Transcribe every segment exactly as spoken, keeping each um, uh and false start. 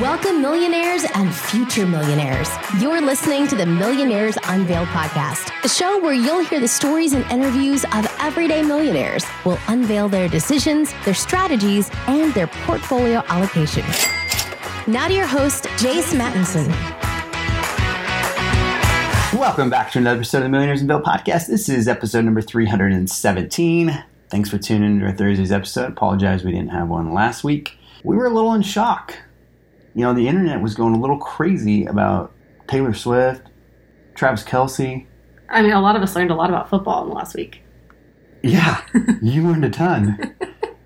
Welcome, millionaires and future millionaires. You're listening to the Millionaires Unveiled Podcast, a show where you'll hear the stories and interviews of everyday millionaires. We'll unveil their decisions, their strategies, and their portfolio allocation. Now to your host, Jace Mattinson. Welcome back to another episode of the Millionaires Unveiled Podcast. This is episode number three hundred seventeen. Thanks for tuning into our Thursday's episode. Apologize we didn't have one last week. We were a little in shock. You know, the internet was going a little crazy about Taylor Swift, Travis Kelce. I mean, a lot of us learned a lot about football in the last week. Yeah, you learned a ton.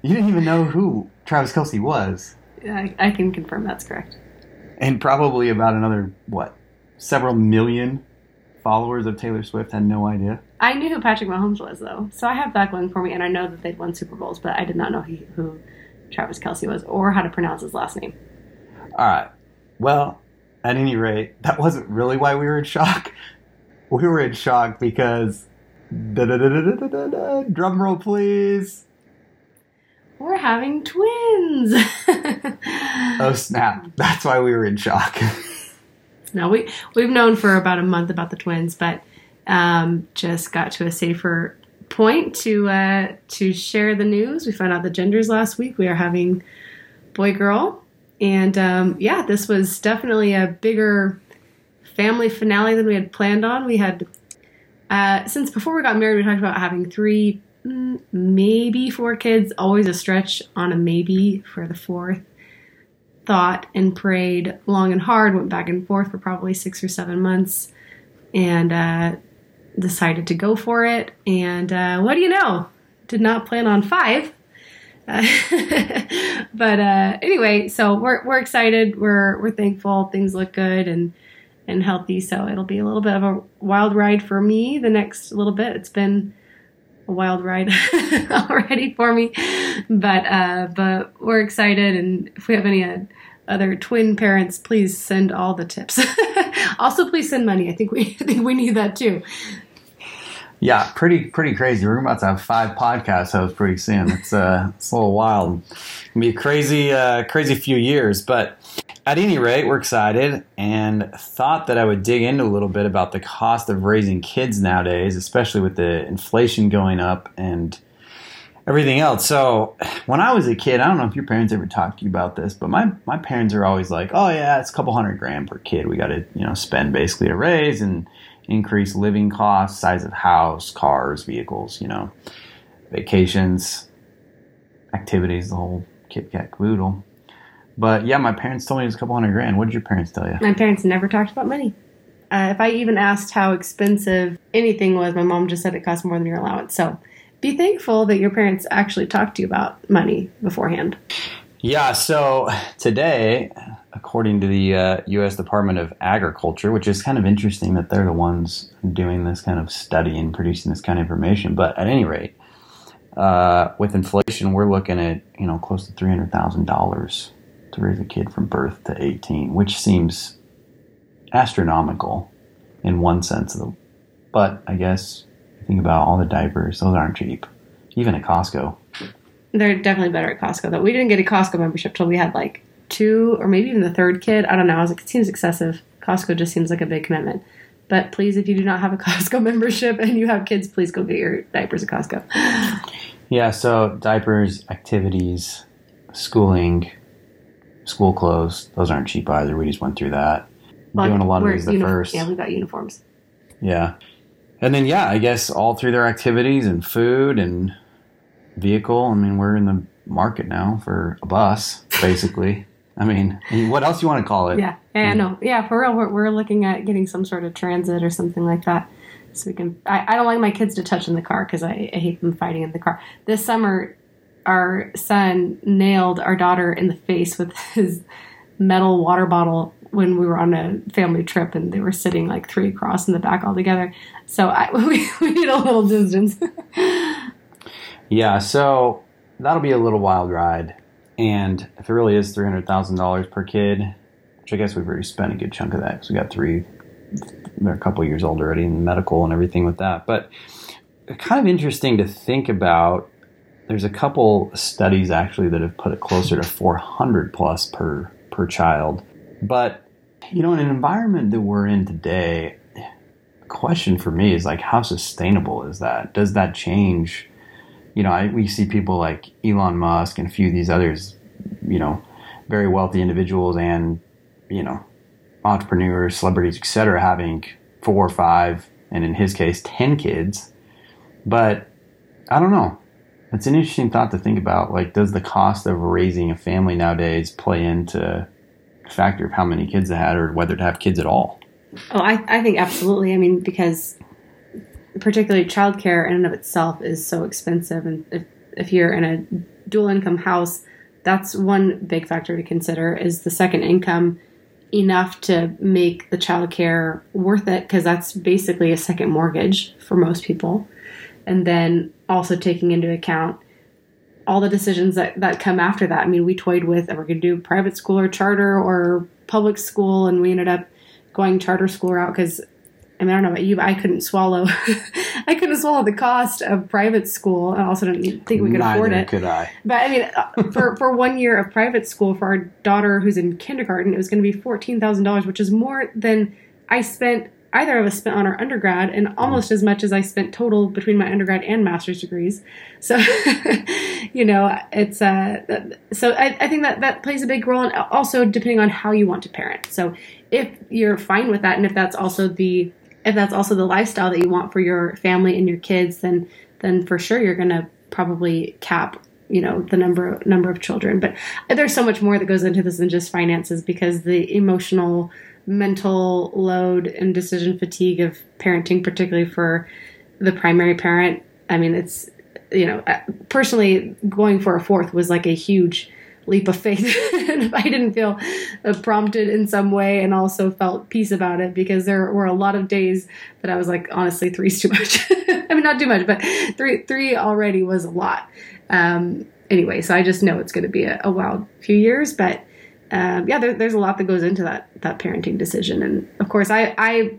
You didn't even know who Travis Kelce was. Yeah, I, I can confirm that's correct. And probably about another, what, several million followers of Taylor Swift had no idea. I knew who Patrick Mahomes was, though. So I have that going for me, and I know that they'd won Super Bowls, but I did not know he, who Travis Kelce was or how to pronounce his last name. All right. Well, at any rate, that wasn't really why we were in shock. We were in shock because... Da, da, da, da, da, da, da, drum roll, please. We're having twins. Oh, snap. That's why we were in shock. No, we, we've known for about a month about the twins, but um, just got to a safer point to uh, to share the news. We found out the genders last week. We are having boy-girl. And, um, yeah, this was definitely a bigger family finale than we had planned on. We had, uh, since before we got married, we talked about having three, maybe four kids, always a stretch on a maybe for the fourth. Thought and prayed long and hard, went back and forth for probably six or seven months and, uh, decided to go for it. And, uh, what do you know? Did not plan on five. Uh, but uh, anyway, so we're we're excited. We're we're thankful. Things look good and and healthy. So it'll be a little bit of a wild ride for me the next little bit. It's been a wild ride already for me, but uh, but we're excited. And if we have any uh, other twin parents, please send all the tips. Also, please send money. I think we I think we need that too. Yeah, pretty pretty crazy. We're about to have five podcasts hosts pretty soon. It's uh, it's a little wild. It's gonna be a crazy, uh, crazy few years. But at any rate, we're excited and thought that I would dig into a little bit about the cost of raising kids nowadays, especially with the inflation going up and everything else. So when I was a kid, I don't know if your parents ever talked to you about this, but my, my parents are always like, oh, yeah, it's a couple hundred grand per kid. We got to, you know, spend basically a raise and increase living costs, size of house, cars, vehicles, you know, vacations, activities, the whole kit kat caboodle. But yeah, my parents told me it was a couple hundred grand. What did your parents tell you? My parents never talked about money. Uh, if I even asked how expensive anything was, my mom just said it costs more than your allowance. So be thankful that your parents actually talked to you about money beforehand. Yeah, so today, according to the uh, U S Department of Agriculture, which is kind of interesting that they're the ones doing this kind of study and producing this kind of information. But at any rate, uh, with inflation, we're looking at, you know, close to three hundred thousand dollars to raise a kid from birth to eighteen, which seems astronomical in one sense of the, but I guess think about all the diapers; those aren't cheap, even at Costco. They're definitely better at Costco, though. We didn't get a Costco membership till we had like two or maybe even the third kid. I don't know. I was like, it seems excessive. Costco just seems like a big commitment. But please, if you do not have a Costco membership and you have kids, please go get your diapers at Costco. Yeah, so diapers, activities, schooling, school clothes, those aren't cheap either. We just went through that. We're well, doing a lot of these the uni- first. Yeah, we got uniforms. Yeah. And then, yeah, I guess all through their activities and food and vehicle. I mean, we're in the market now for a bus, basically. I mean, what else you want to call it? Yeah, yeah, no, yeah, for real, we're, we're looking at getting some sort of transit or something like that. So we can. I, I don't like my kids to touch in the car because I, I hate them fighting in the car. This summer, our son nailed our daughter in the face with his metal water bottle when we were on a family trip and they were sitting like three across in the back all together. So I, we, we need a little distance. Yeah, so that'll be a little wild ride. And if it really is three hundred thousand dollars per kid, which I guess we've already spent a good chunk of that because we got three, they're a couple years old already in medical and everything with that. But kind of interesting to think about. There's a couple studies actually that have put it closer to four hundred plus per per child. But, you know, in an environment that we're in today, the question for me is, like, how sustainable is that? Does that change? You know, I, we see people like Elon Musk and a few of these others, you know, very wealthy individuals and, you know, entrepreneurs, celebrities, et cetera, having four or five, and in his case, ten kids. But I don't know. It's an interesting thought to think about. Like, does the cost of raising a family nowadays play into the factor of how many kids they had or whether to have kids at all? Oh, I, I think absolutely. I mean, because particularly childcare in and of itself is so expensive. And if, if you're in a dual income house, that's one big factor to consider. Is the second income enough to make the childcare worth it? Because that's basically a second mortgage for most people. And then also taking into account all the decisions that, that come after that. I mean, we toyed with, we're going to do private school or charter or public school, and we ended up going charter school route because, I mean, I don't know about you, but I couldn't swallow. I couldn't swallow the cost of private school. I also didn't think we could Neither afford it. could I. But, I mean, for, for one year of private school for our daughter who's in kindergarten, it was going to be fourteen thousand dollars, which is more than I spent either of us spent on our undergrad, and almost as much as I spent total between my undergrad and master's degrees. So, you know, it's, uh, so I, I think that that plays a big role, and also depending on how you want to parent. So if you're fine with that, and if that's also the, if that's also the lifestyle that you want for your family and your kids, then, then for sure you're going to probably cap, you know, the number, number of children. But there's so much more that goes into this than just finances, because the emotional, mental load and decision fatigue of parenting, particularly for the primary parent. I mean, it's, you know, personally going for a fourth was like a huge leap of faith. And I didn't feel prompted in some way, and also felt peace about it, because there were a lot of days that I was like, honestly, three's too much. I mean, not too much, but three, three already was a lot. Um, anyway, so I just know it's going to be a, a wild few years, but Um, yeah, there, there's a lot that goes into that that parenting decision. And of course, I, I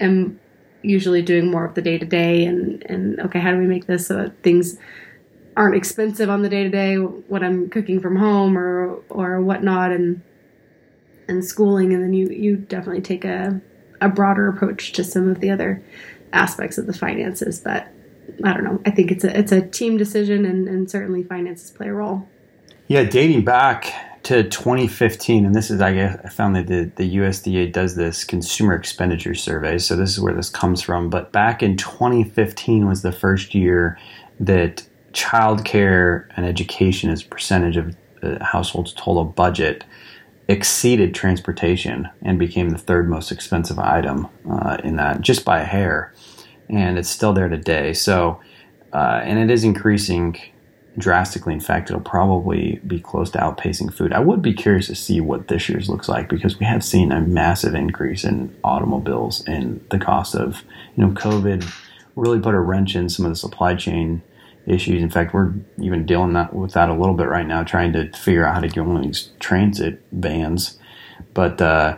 am usually doing more of the day to day, and and okay, how do we make this so that things aren't expensive on the day to day? What I'm cooking from home or or whatnot, and and schooling, and then you you definitely take a a broader approach to some of the other aspects of the finances. But I don't know. I think it's a it's a team decision, and and certainly finances play a role. Yeah, dating back to twenty fifteen, and this is, I guess, I found that the, the U S D A does this consumer expenditure survey, so this is where this comes from. But back in twenty fifteen was the first year that childcare and education as a percentage of the household's total budget exceeded transportation and became the third most expensive item uh, in that, just by a hair. And it's still there today. So, uh, and it is increasing drastically. In fact, it'll probably be close to outpacing food. I would be curious to see what this year's looks like, because we have seen a massive increase in automobiles, and the cost of, you know, COVID really put a wrench in some of the supply chain issues. In fact, we're even dealing that, with that a little bit right now, trying to figure out how to get one of these transit vans. But uh,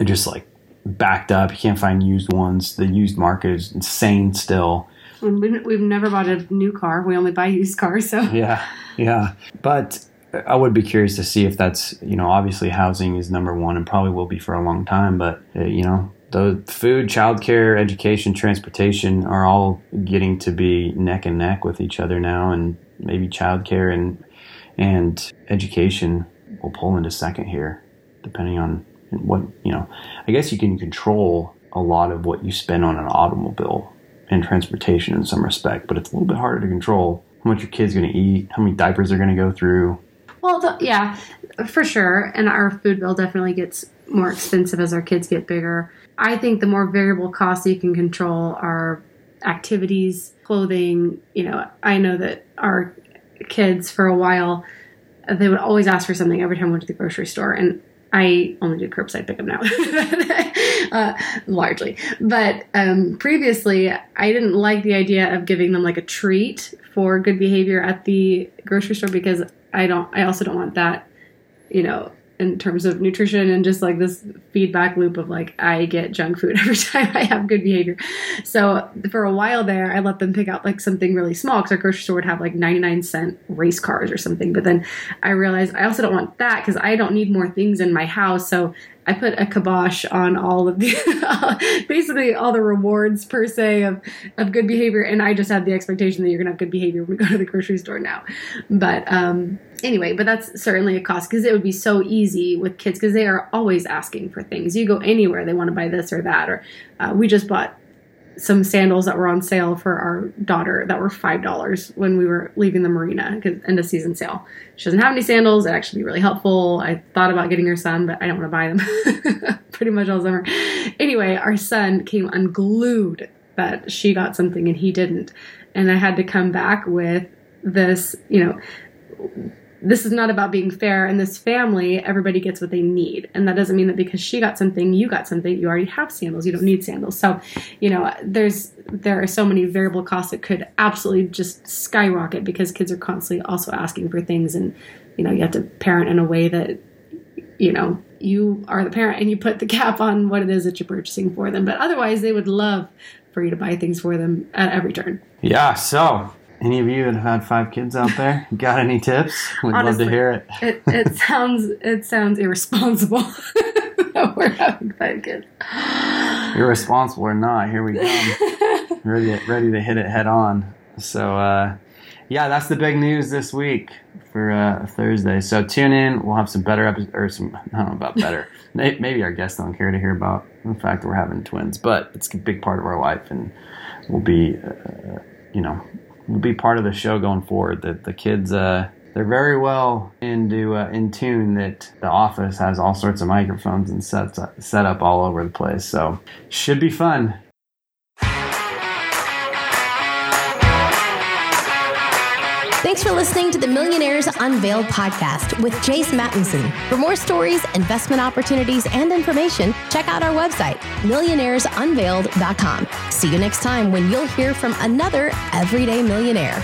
it just like backed up. You can't find used ones. The used market is insane still. We've never bought a new car. We only buy used cars. So yeah, yeah. But I would be curious to see if that's, you know, obviously housing is number one and probably will be for a long time. But, uh, you know, the food, childcare, education, transportation are all getting to be neck and neck with each other now. And maybe childcare and, and education will pull into second here, depending on what, you know, I guess you can control a lot of what you spend on an automobile and transportation in some respect, but it's a little bit harder to control how much your kid's going to eat, how many diapers they're going to go through. Well, the, yeah, for sure. And our food bill definitely gets more expensive as our kids get bigger. I think the more variable costs you can control are activities, clothing. You know, I know that our kids for a while, they would always ask for something every time we went to the grocery store. And I only do curbside pickup now, uh, largely. But um, previously, I didn't like the idea of giving them like a treat for good behavior at the grocery store, because I don't. I also don't want that, you know, in terms of nutrition and just like this feedback loop of like, I get junk food every time I have good behavior. So for a while there, I let them pick out like something really small because our grocery store would have like ninety-nine cent race cars or something. But then I realized I also don't want that because I don't need more things in my house. So I put a kibosh on all of the, basically all the rewards per se of, of good behavior. And I just have the expectation that you're going to have good behavior when we go to the grocery store now. But um, anyway, but that's certainly a cost because it would be so easy with kids because they are always asking for things. You go anywhere, they want to buy this or that. Or uh, we just bought some sandals that were on sale for our daughter that were five dollars when we were leaving the marina because end of season sale. She doesn't have any sandals. It'd actually be really helpful. I thought about getting her son, but I don't want to buy them pretty much all summer. Anyway, our son came unglued that she got something and he didn't. And I had to come back with this, you know, this is not about being fair. In this family, everybody gets what they need. And that doesn't mean that because she got something, you got something, you already have sandals. You don't need sandals. So, you know, there's there are so many variable costs that could absolutely just skyrocket because kids are constantly also asking for things. And, you know, you have to parent in a way that, you know, you are the parent and you put the cap on what it is that you're purchasing for them. But otherwise, they would love for you to buy things for them at every turn. Yeah, so... any of you that have had five kids out there, got any tips? We'd Honestly, love to hear it. it. It sounds it sounds irresponsible that we're having five kids. Irresponsible or not, here we go. ready, ready to hit it head on. So, uh, yeah, that's the big news this week for uh, Thursday. So tune in. We'll have some better episodes, or some, I don't know about better. Maybe our guests don't care to hear about the fact that we're having twins, but it's a big part of our life, and we'll be, uh, you know, be part of the show going forward. That the kids, uh, they're very well into uh, in tune. That the office has all sorts of microphones and sets up, set up all over the place. So should be fun. Thanks for listening to the Millionaires Unveiled podcast with Jace Mattinson. For more stories, investment opportunities, and information, check out our website, millionaires unveiled dot com. See you next time when you'll hear from another everyday millionaire.